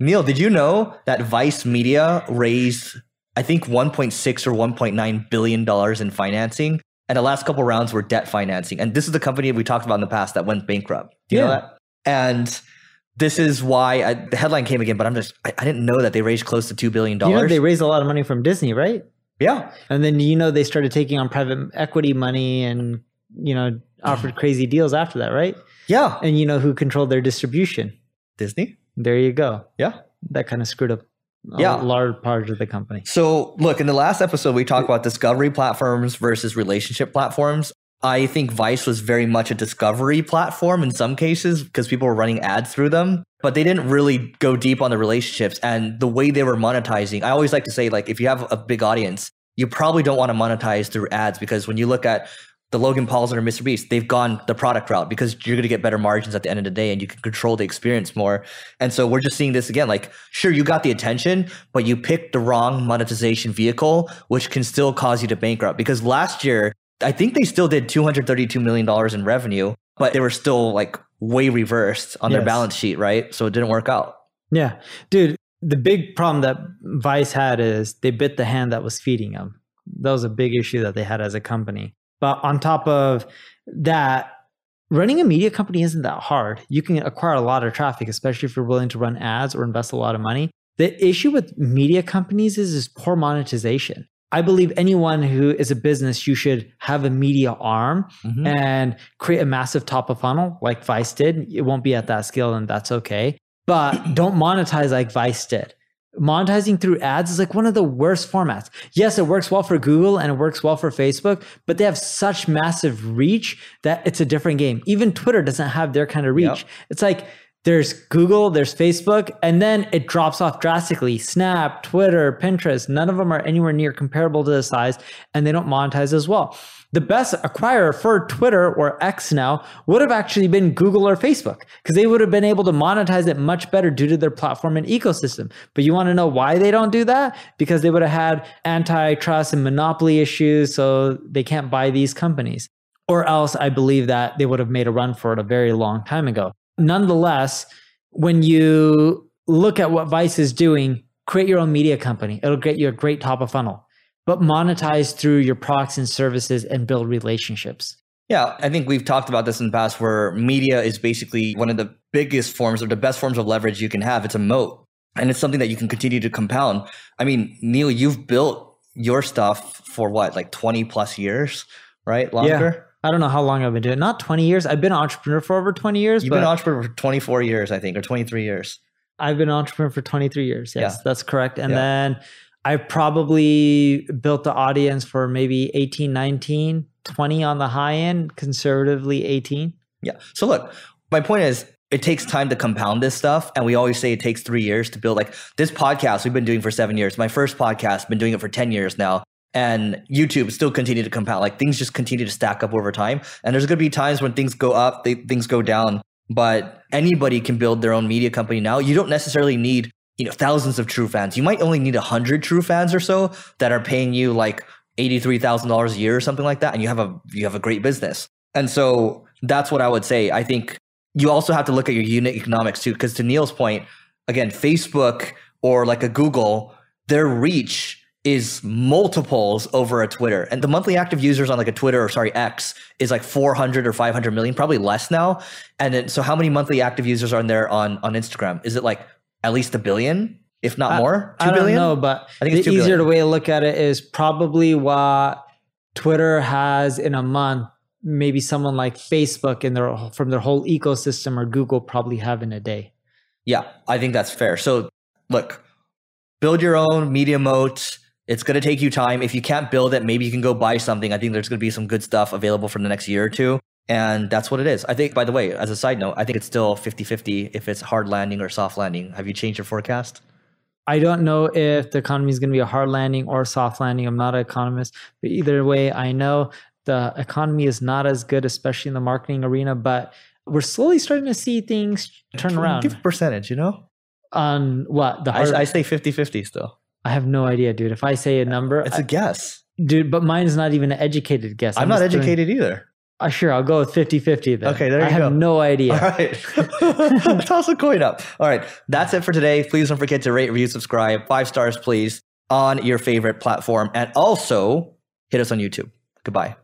Neil, did you know that Vice Media raised, I think, $1.6 or $1.9 billion in financing? And the last couple rounds were debt financing. And this is the company we talked about in the past that went bankrupt. Do you know that? And this is why the headline came again, but I didn't know that they raised close to $2 billion. You know, they raised a lot of money from Disney, right? Yeah. And then, you know, they started taking on private equity money and, you know, offered crazy deals after that, right? Yeah. And you know who controlled their distribution? Disney. There you go. Yeah. That kind of screwed up a large part of the company. So look, in the last episode, we talked about discovery platforms versus relationship platforms. I think Vice was very much a discovery platform in some cases because people were running ads through them, but they didn't really go deep on the relationships and the way they were monetizing. I always like to say, like, if you have a big audience, you probably don't want to monetize through ads, because when you look at the Logan Pauls and MrBeast, they've gone the product route because you're going to get better margins at the end of the day and you can control the experience more. And so we're just seeing this again, like, sure, you got the attention, but you picked the wrong monetization vehicle, which can still cause you to bankrupt. Because last year, I think they still did $232 million in revenue, but they were still like way reversed on their balance sheet, right? So it didn't work out. Yeah. Dude, the big problem that Vice had is they bit the hand that was feeding them. That was a big issue that they had as a company. But on top of that, running a media company isn't that hard. You can acquire a lot of traffic, especially if you're willing to run ads or invest a lot of money. The issue with media companies is poor monetization. I believe anyone who is a business, you should have a media arm and create a massive top of funnel like Vice did. It won't be at that scale, and that's okay. But don't monetize like Vice did. Monetizing through ads is like one of the worst formats. Yes, it works well for Google and it works well for Facebook, but they have such massive reach that it's a different game. Even Twitter doesn't have their kind of reach. Yep. It's like there's Google, there's Facebook, and then it drops off drastically. Snap, Twitter, Pinterest, none of them are anywhere near comparable to the size, and they don't monetize as well. The best acquirer for Twitter or X now would have actually been Google or Facebook, because they would have been able to monetize it much better due to their platform and ecosystem. But you want to know why they don't do that? Because they would have had antitrust and monopoly issues, so they can't buy these companies. Or else I believe that they would have made a run for it a very long time ago. Nonetheless, when you look at what Vice is doing, create your own media company. It'll get you a great top of funnel, but monetize through your products and services and build relationships. Yeah, I think we've talked about this in the past, where media is basically one of the biggest forms or the best forms of leverage you can have. It's a moat, and it's something that you can continue to compound. I mean, Neil, you've built your stuff for what, like 20 plus years, right? Longer? Yeah. I don't know how long I've been doing it. Not 20 years. I've been an entrepreneur for over 20 years. You've been an entrepreneur for 24 years, I think, or 23 years. I've been an entrepreneur for 23 years. Yes, that's correct. And then I probably built the audience for maybe 18, 19, 20 on the high end, conservatively 18. Yeah. So look, my point is it takes time to compound this stuff. And we always say it takes 3 years to build. Like this podcast we've been doing for 7 years. My first podcast, been doing it for 10 years now. And YouTube still continue to compound. Like things just continue to stack up over time. And there's going to be times when things go up, things go down. But anybody can build their own media company now. You don't necessarily need thousands of true fans. You might only need 100 true fans or so that are paying you like $83,000 a year or something like that, and you have a great business. And so that's what I would say. I think you also have to look at your unit economics too, because to Neil's point, again, Facebook or like a Google, their reach is multiples over a Twitter. And the monthly active users on like a Twitter or X is like 400 or 500 million, probably less now. And then, so how many monthly active users are there on Instagram? Is it like at least 1 billion, if not more? 2 billion? I don't know, but I think the easier way to look at it is probably what Twitter has in a month. Maybe someone like Facebook from their whole ecosystem, or Google, probably have in a day. Yeah, I think that's fair. So look, build your own media moat. It's going to take you time. If you can't build it, maybe you can go buy something. I think there's going to be some good stuff available for the next year or two. And that's what it is. I think, by the way, as a side note, I think it's still 50-50 if it's hard landing or soft landing. Have you changed your forecast? I don't know if the economy is going to be a hard landing or soft landing. I'm not an economist, but either way, I know the economy is not as good, especially in the marketing arena, but we're slowly starting to see things turn around. Give a percentage, On what? I say 50-50 still. I have no idea, dude. If I say a number... It's a guess. Dude, but mine is not even an educated guess. I'm not educated either. Sure, I'll go with 50-50 then. Okay, there you go. I have no idea. All right. Toss a coin up. All right, that's it for today. Please don't forget to rate, review, subscribe. 5 stars, please, on your favorite platform. And also, hit us on YouTube. Goodbye.